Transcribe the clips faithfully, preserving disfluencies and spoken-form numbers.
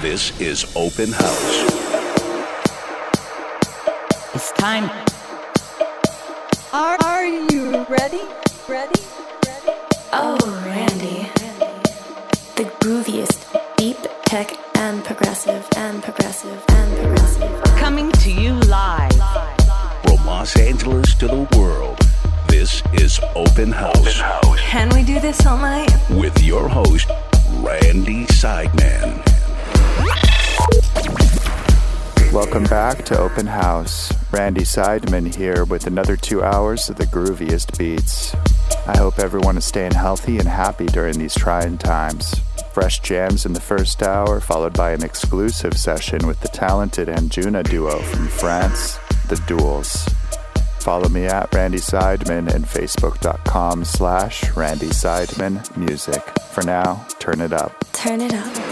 This is Open House. It's time. Are, are you ready? Ready? Ready? Oh, Randy. The grooviest, deep tech and progressive and progressive and progressive. Coming to you live. From Los Angeles to the world. This is Open House. Open House. Can we do this all night? With your host, Randy Seidman. Welcome back to Open House. Randy Seidman here with another two hours of the grooviest beats. I hope everyone is staying healthy and happy during these trying times. Fresh jams in the first hour, followed by an exclusive session with the talented Anjuna duo from France, The Dualz. Follow me at Randy Seidman and facebook.com slash Randy Seidman music. For now, turn it up. Turn it up.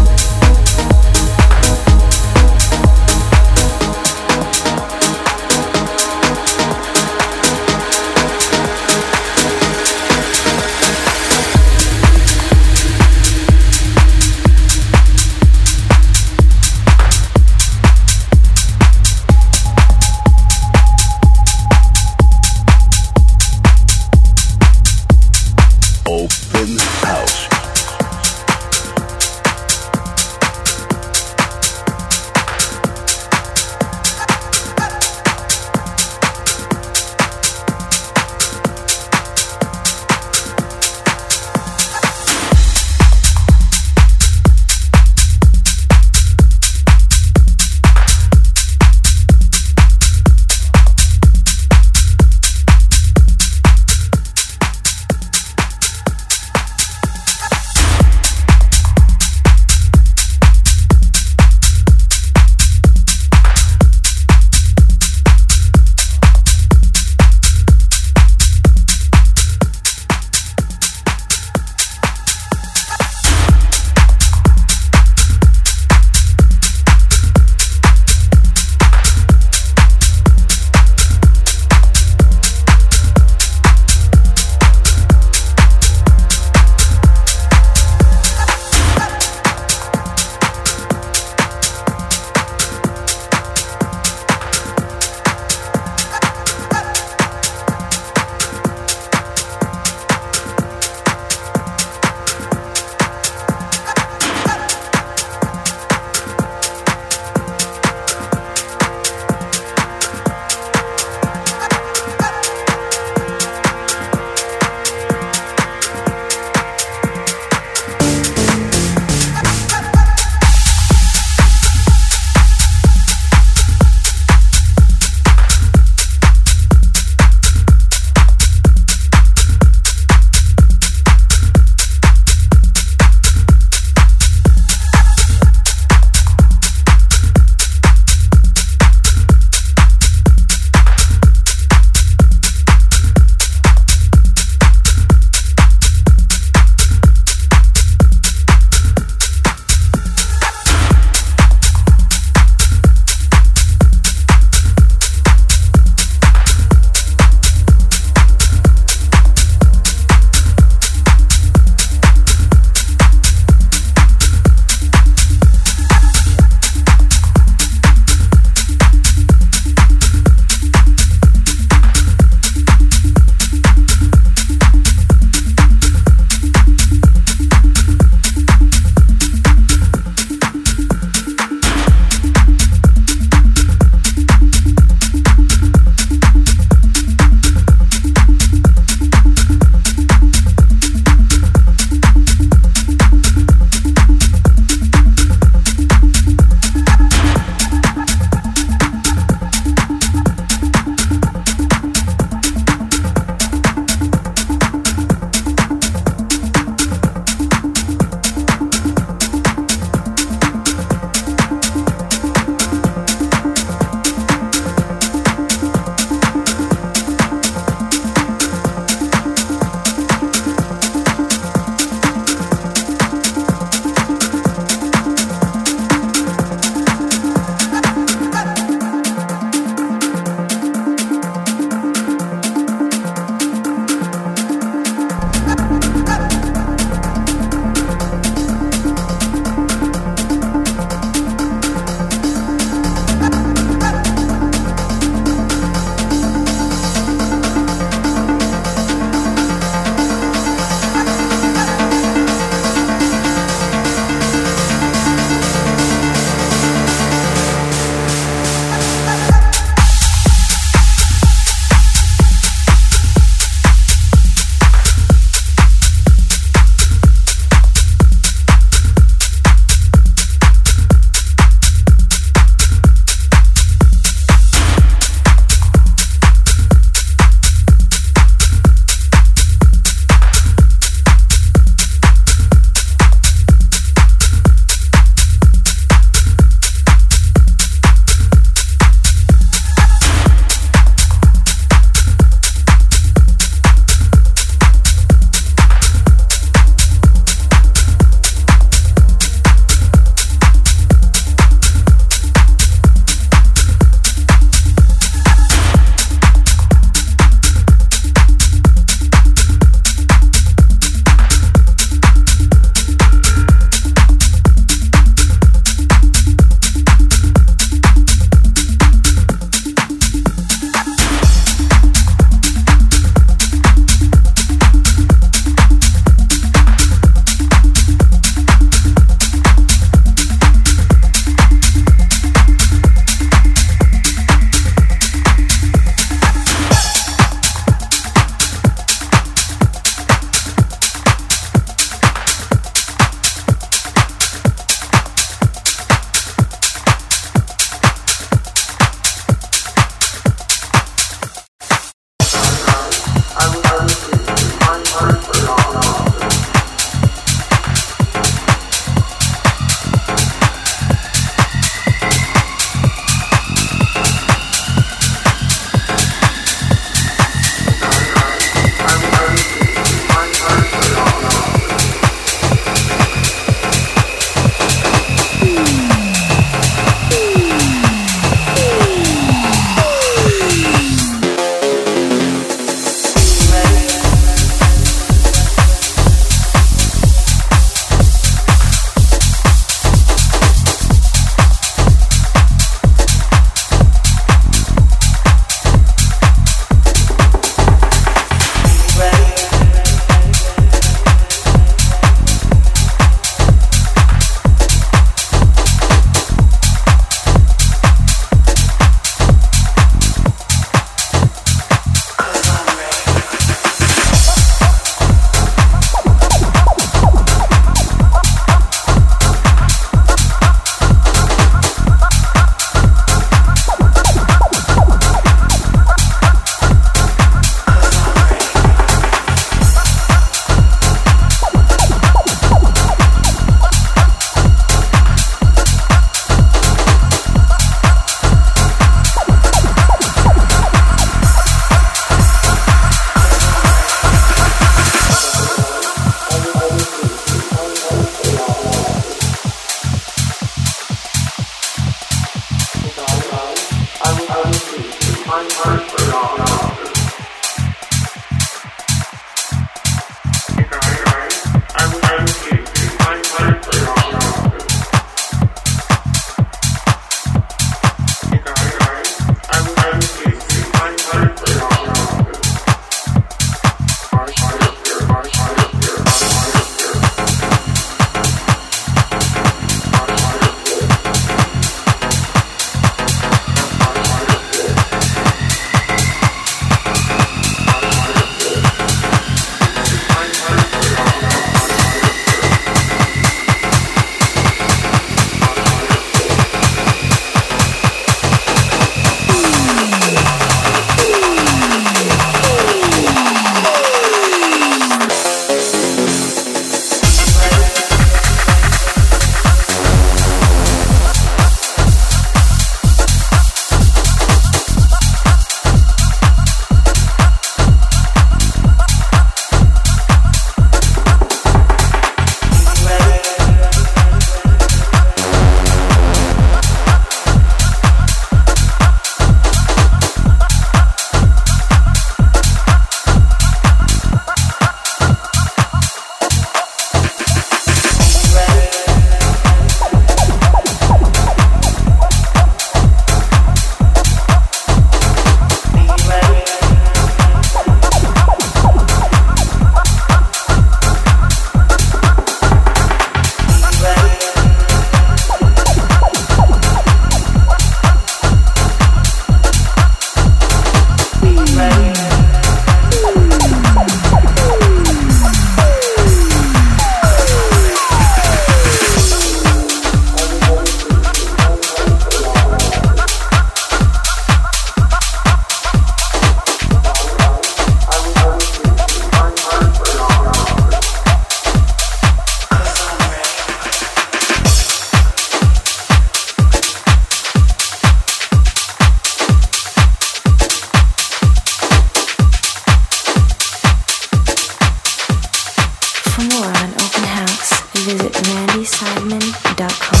Seidman dot com.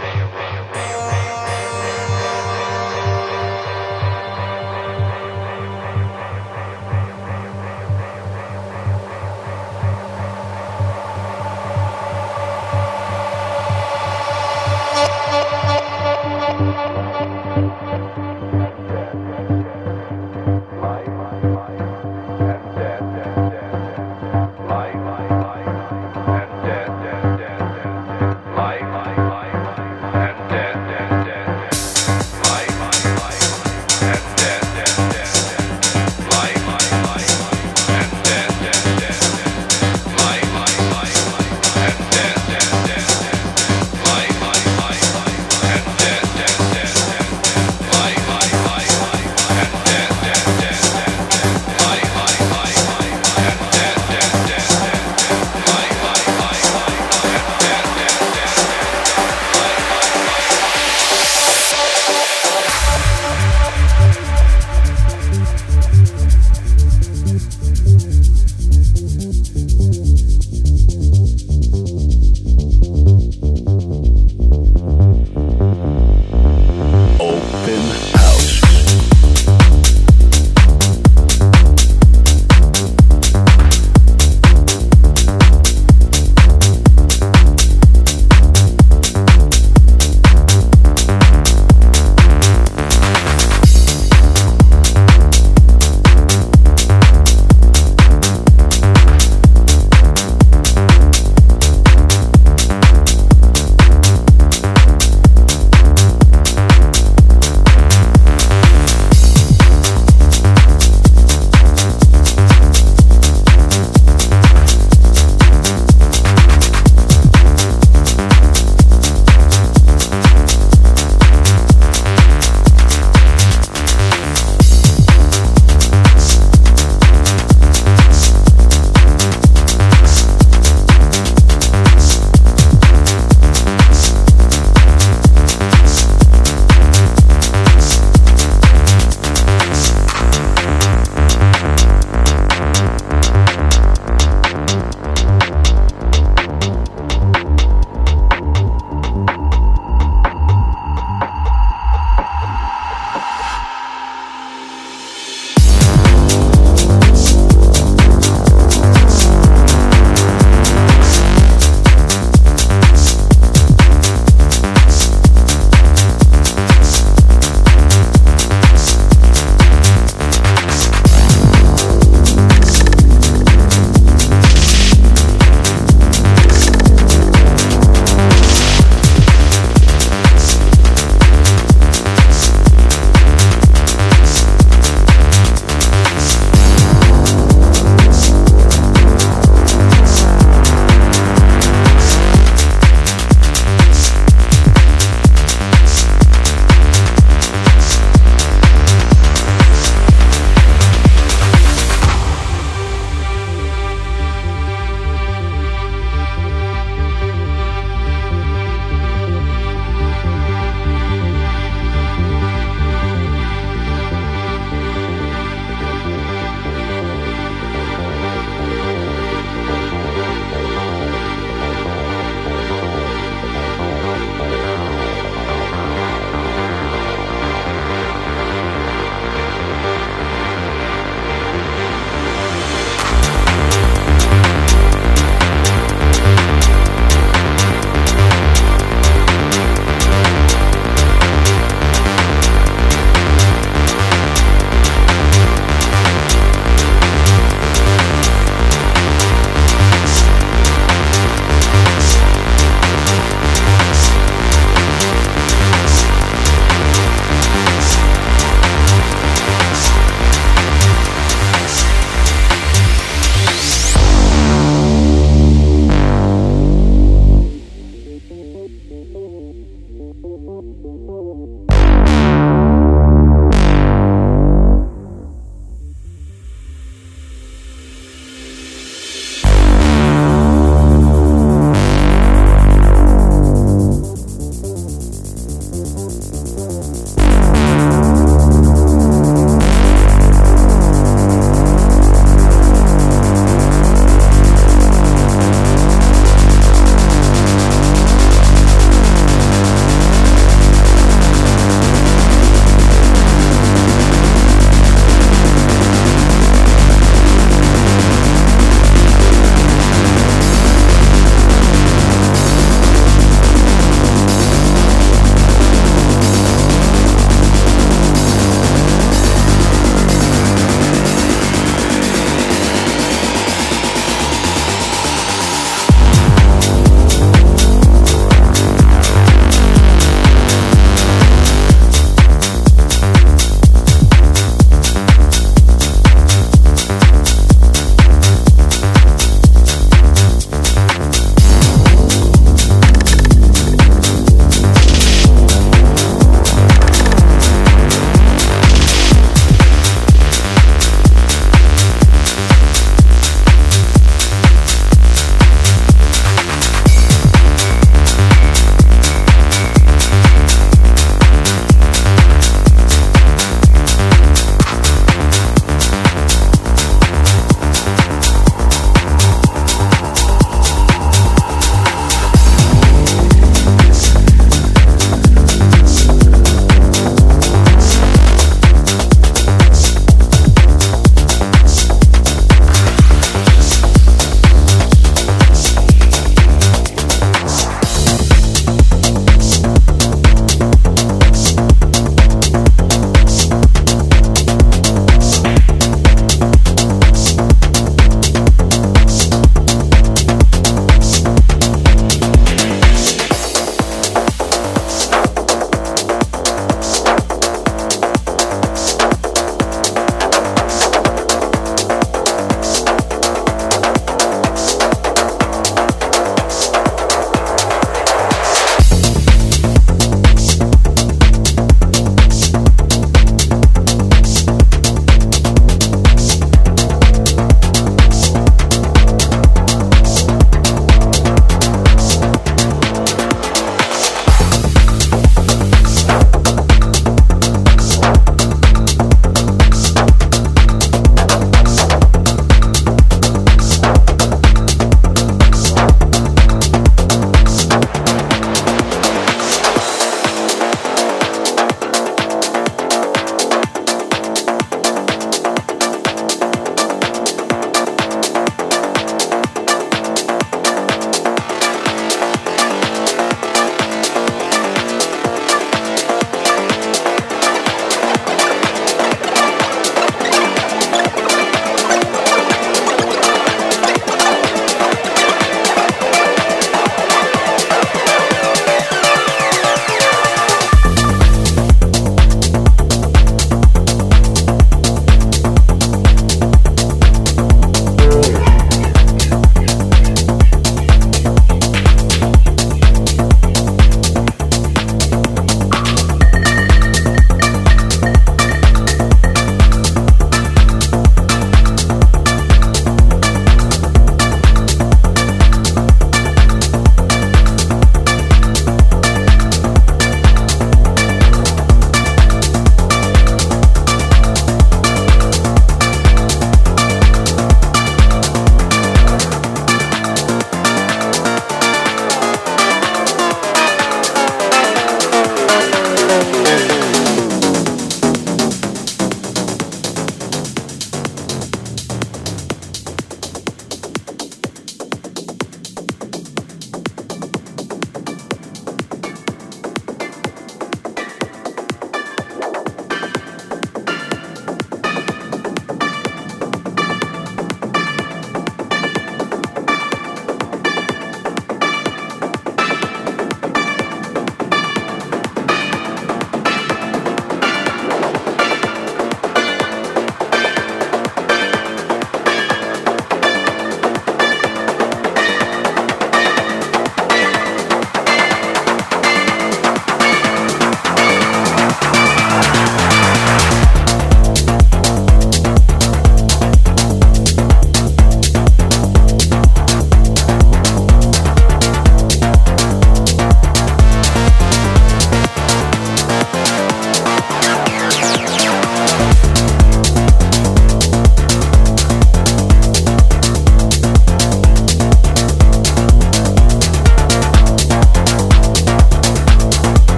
Life.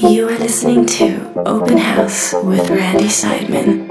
You are listening to Open House with Randy Seidman.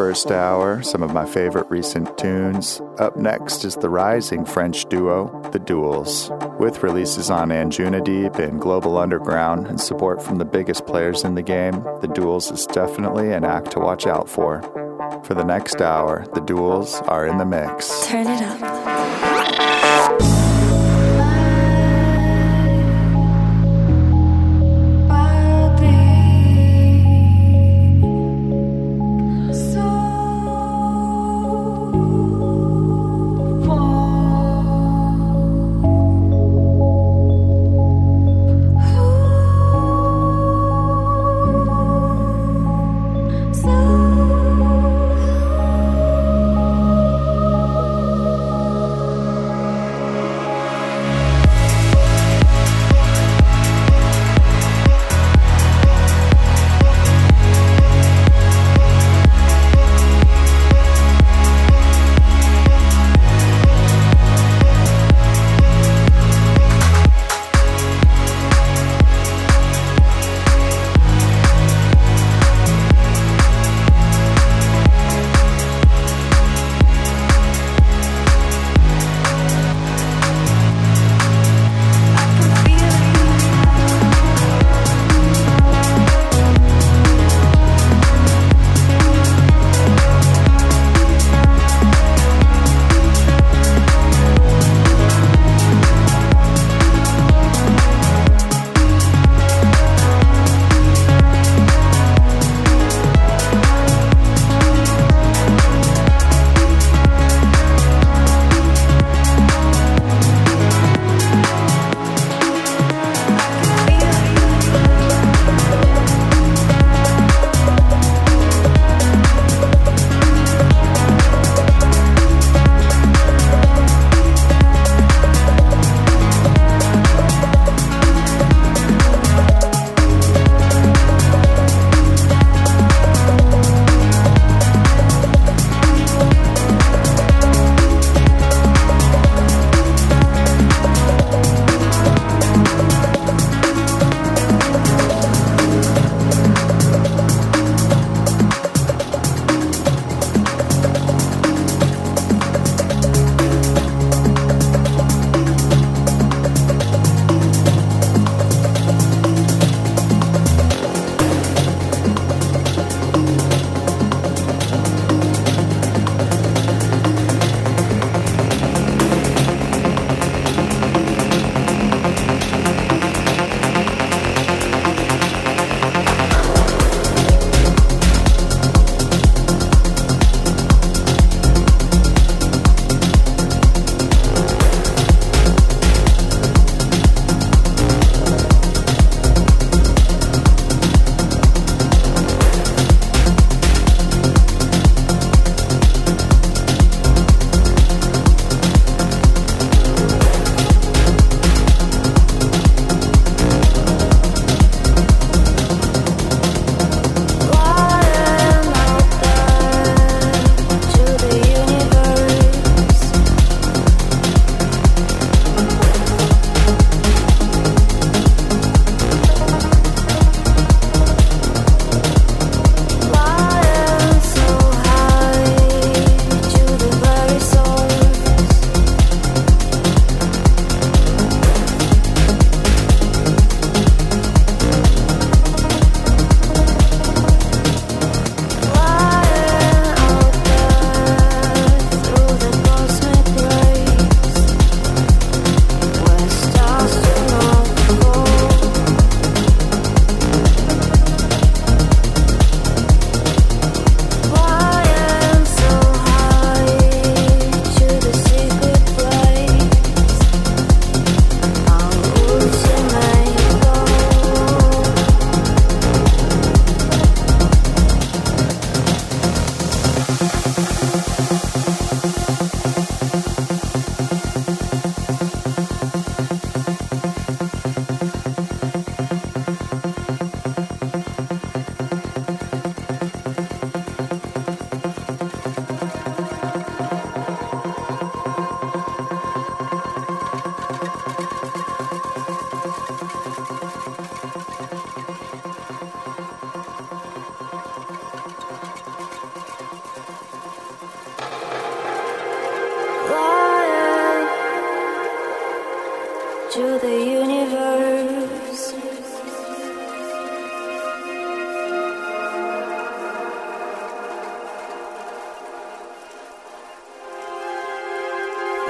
First hour, some of my favorite recent tunes. Up next is the rising French duo, The Dualz, with releases on Anjunadeep and Global Underground and support from the biggest players in the game. The Dualz is definitely an act to watch out for. For the next hour, The Dualz are in the mix. Turn it up.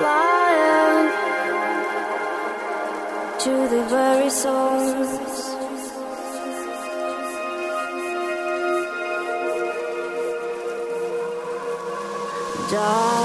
flying to the very souls. Dark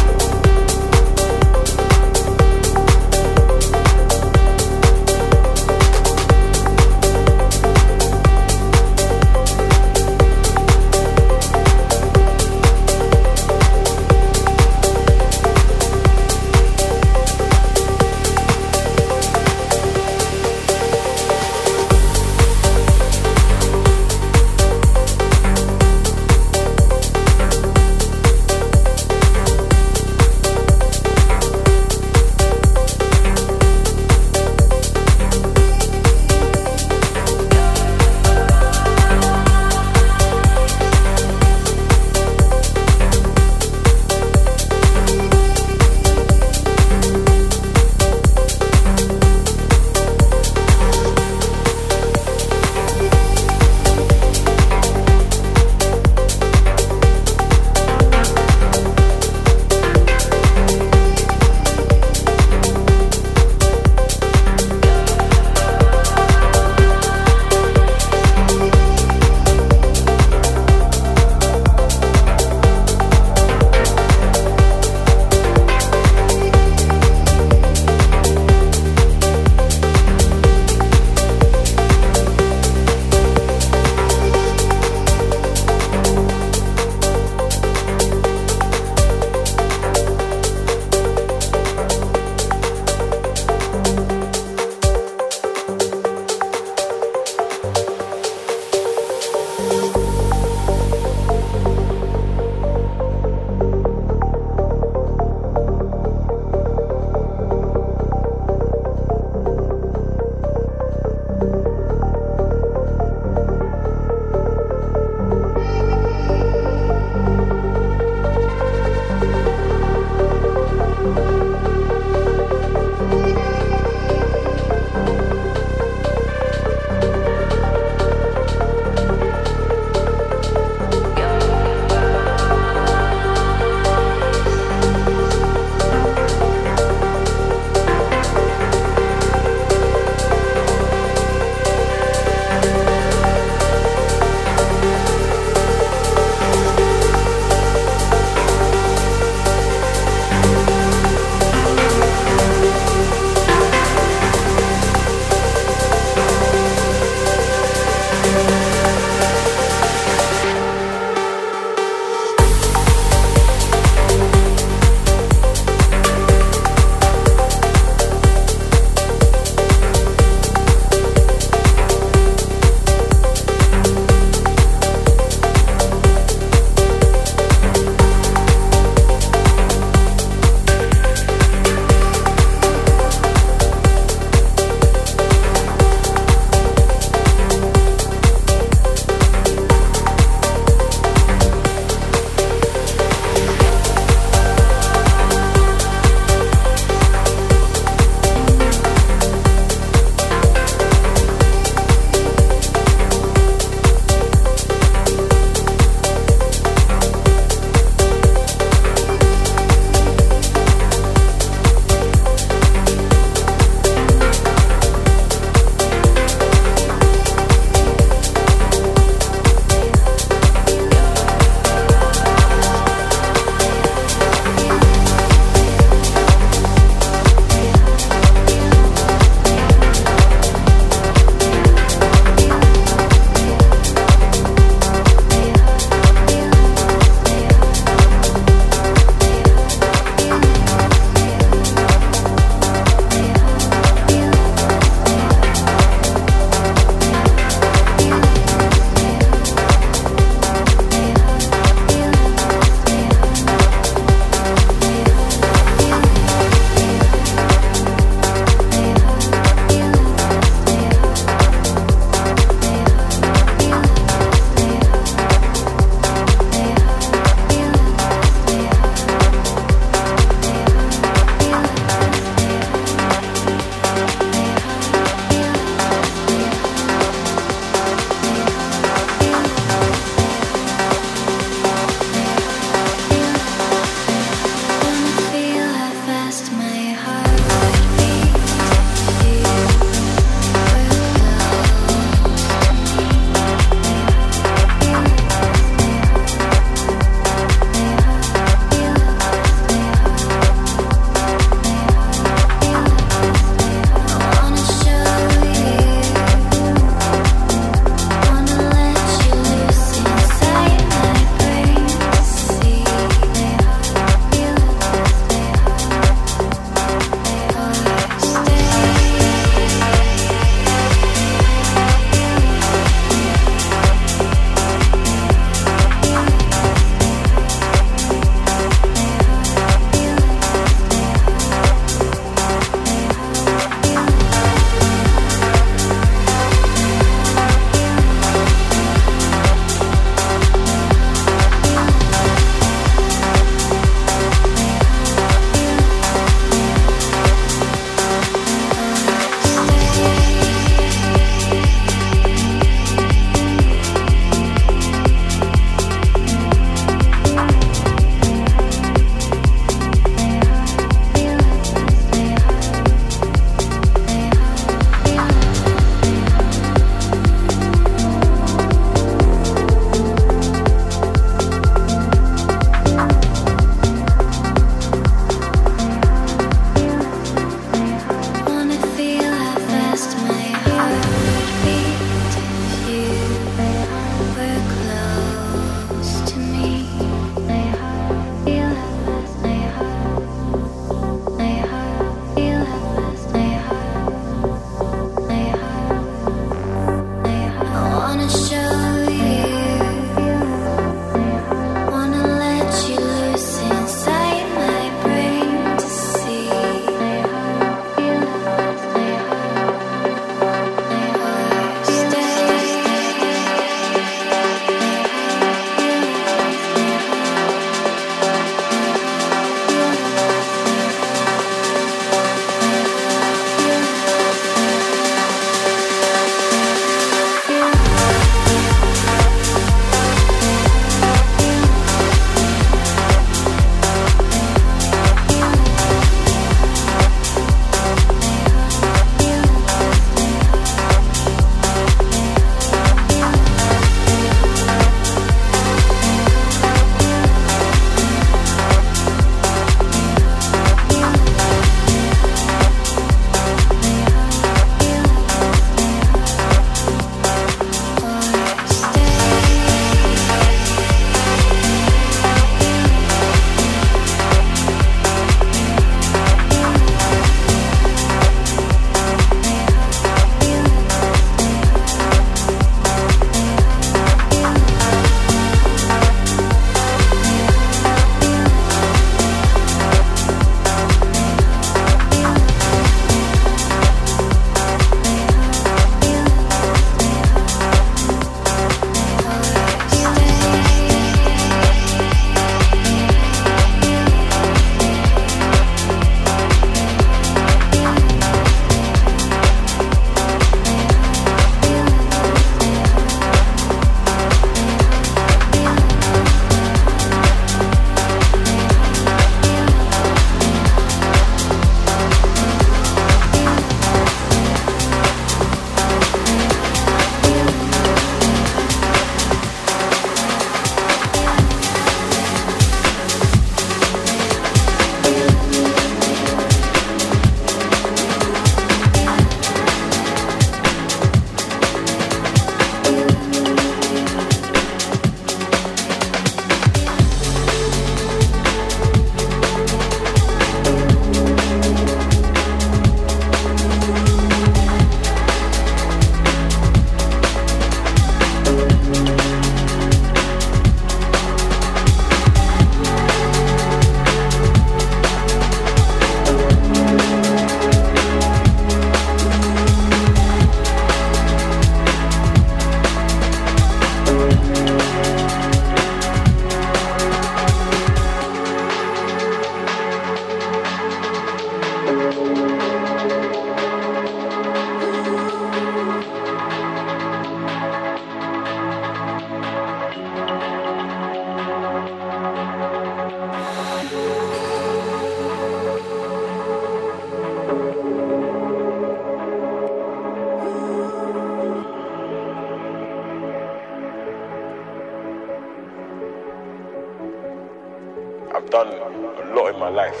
done a lot in my life.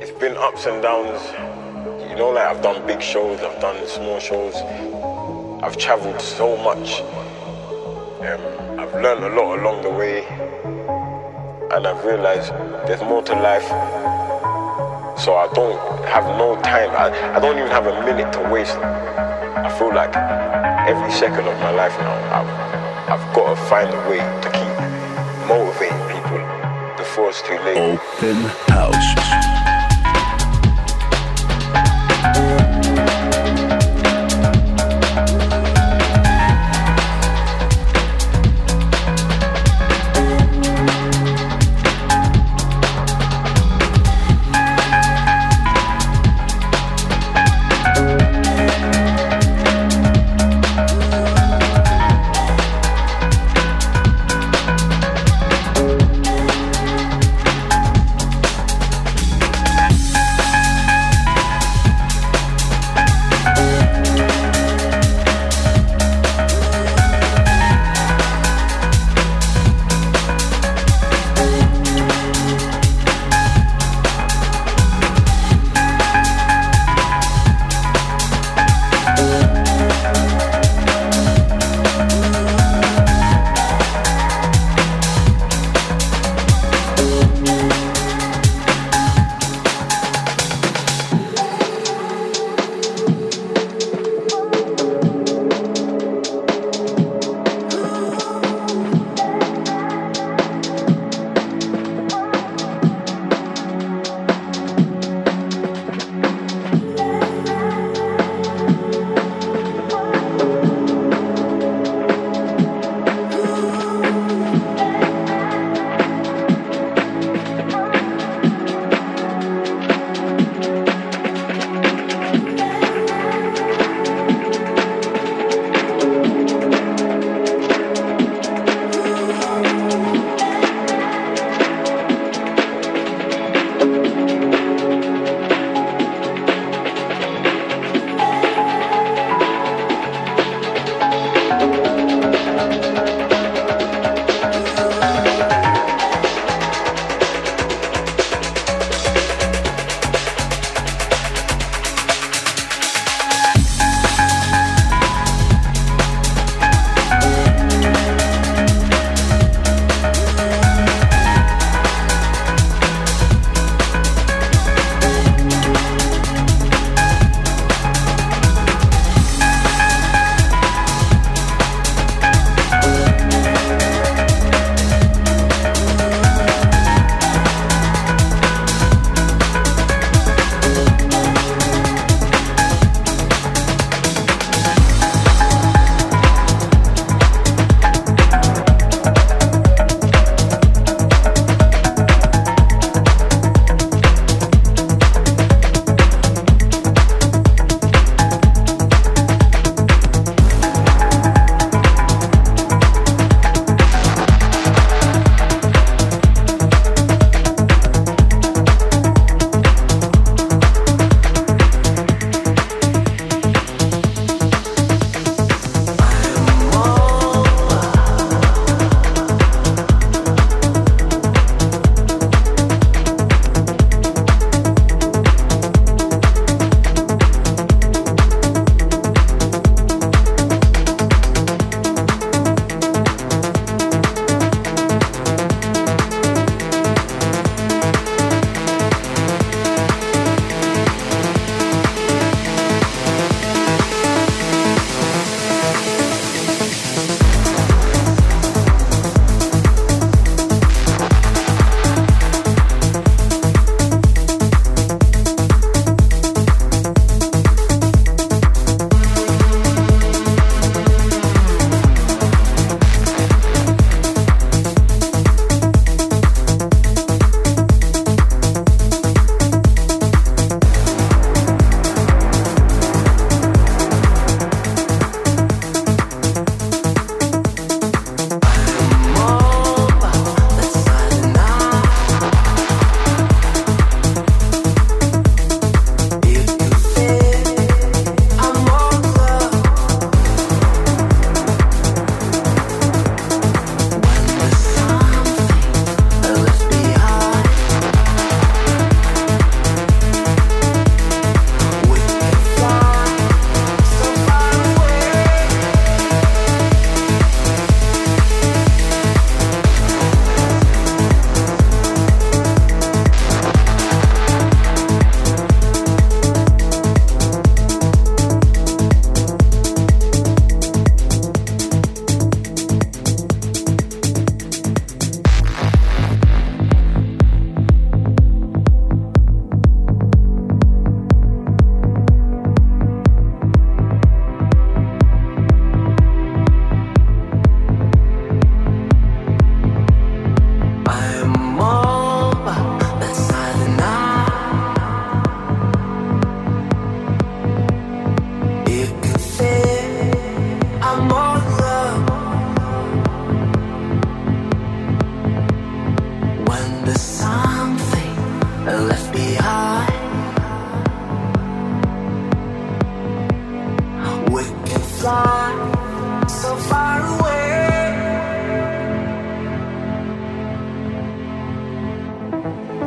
It's been ups and downs, you know, like I've done big shows, I've done small shows, I've travelled so much, um, I've learned a lot along the way, and I've realised there's more to life, so I don't have no time, I, I don't even have a minute to waste. I feel like every second of my life now, I've, I've got to find a way to keep motivating people before it's too late. Open house.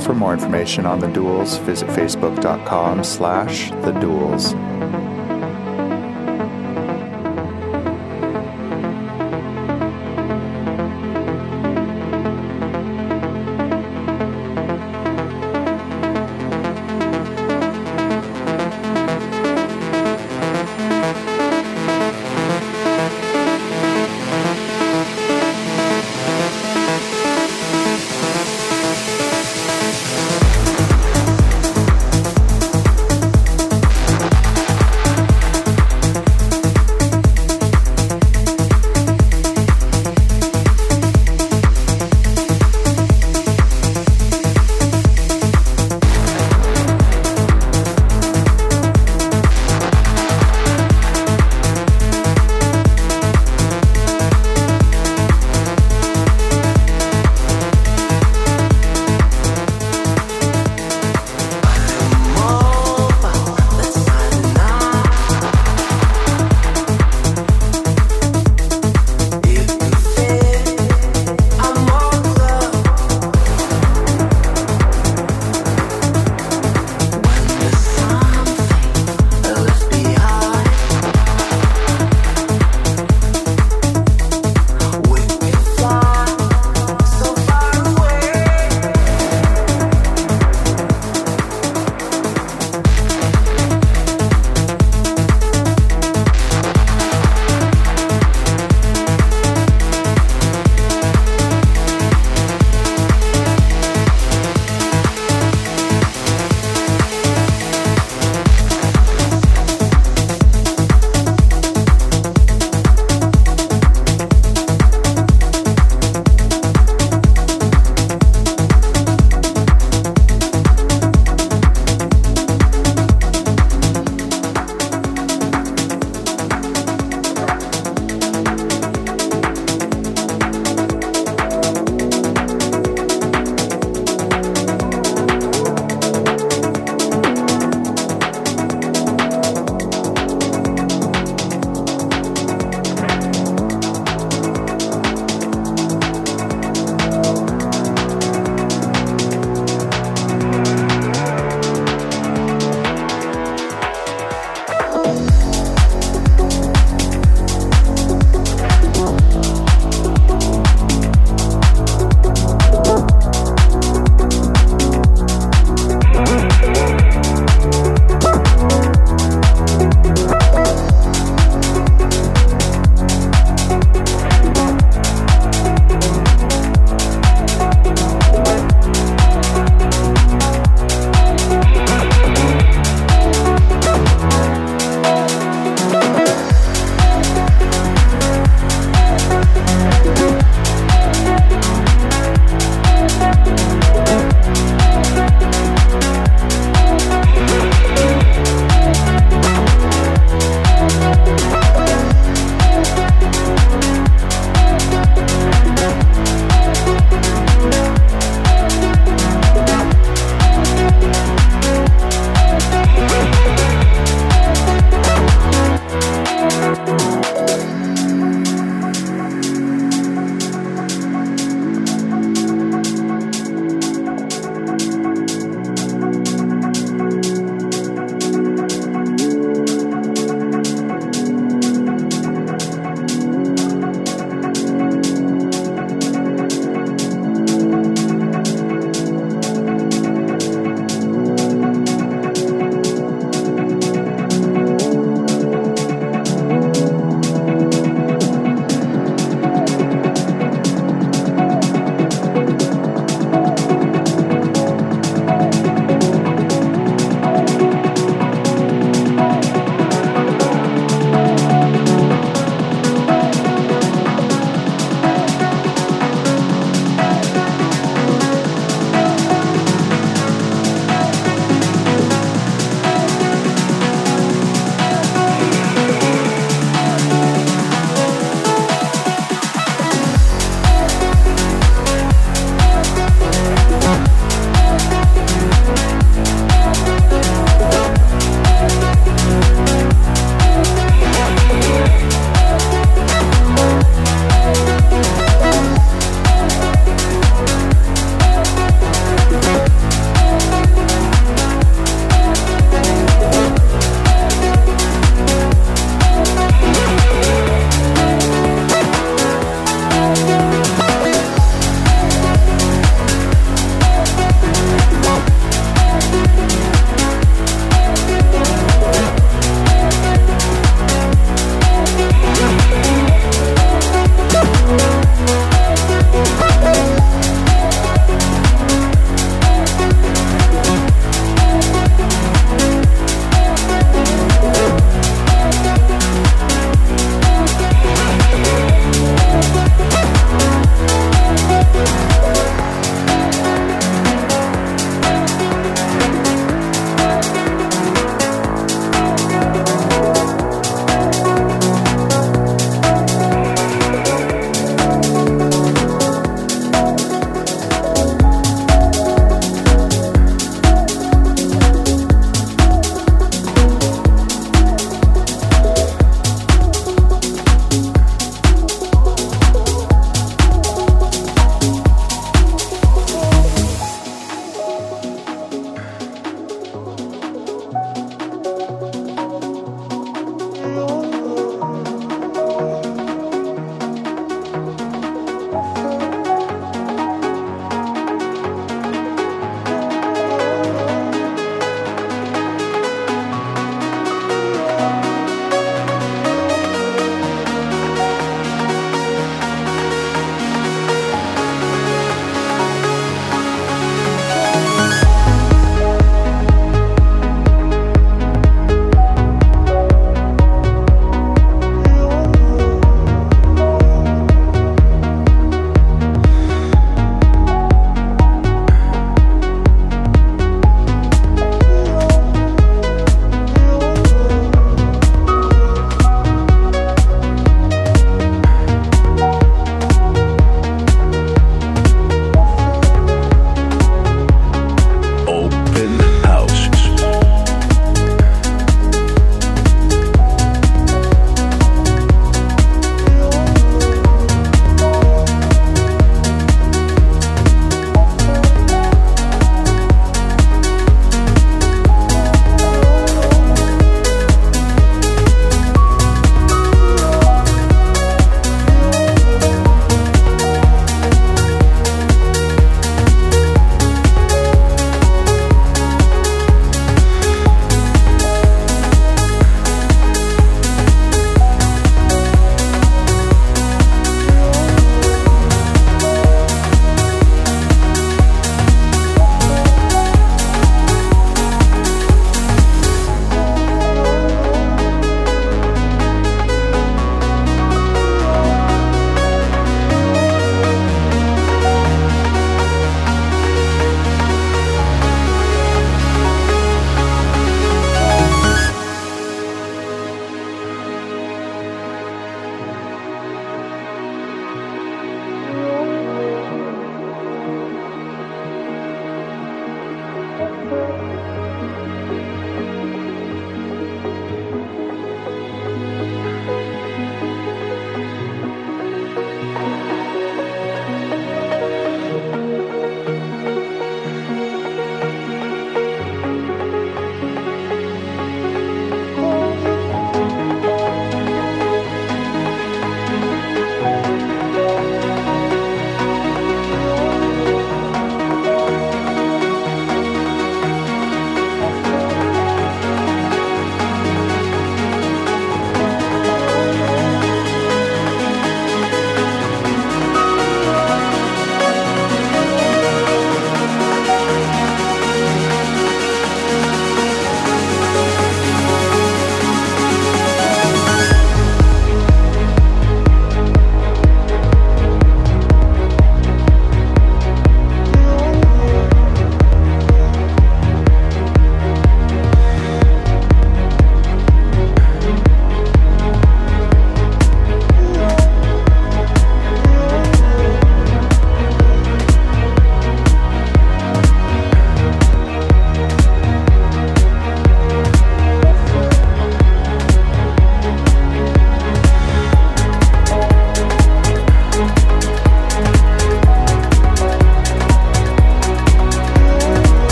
For more information on The Dualz, visit facebook.com slash The Dualz.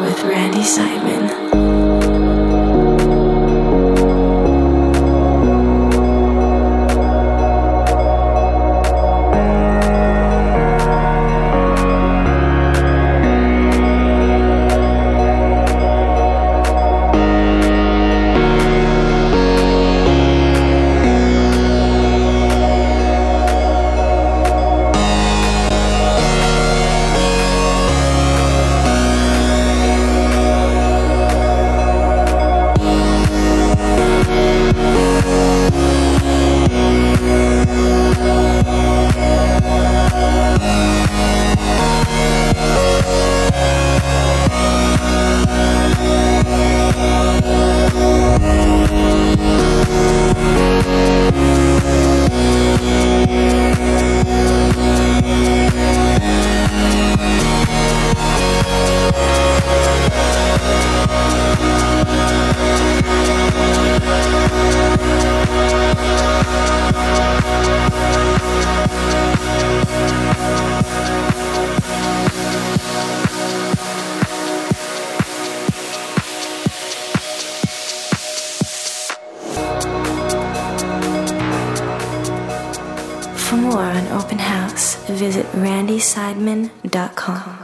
with Randy Seidman. For more on Open House, visit randy seidman dot com.